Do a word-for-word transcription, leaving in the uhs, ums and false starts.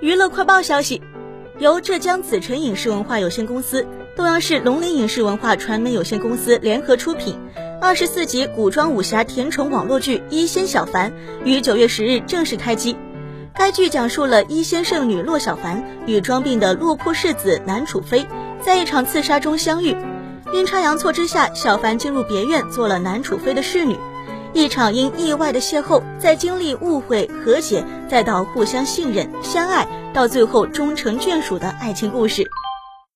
娱乐快报消息，由浙江紫辰影视文化有限公司、东阳市龙林影视文化传媒有限公司联合出品，二十四集古装武侠甜宠网络剧《医仙小凡》于九月十日正式开机。该剧讲述了医仙圣女洛小凡与装病的落魄世子南楚飞在一场刺杀中相遇，阴差阳错之下，小凡进入别院做了南楚飞的侍女。一场因意外的邂逅，在经历误会、和解，再到互相信任、相爱，到最后终成眷属的爱情故事。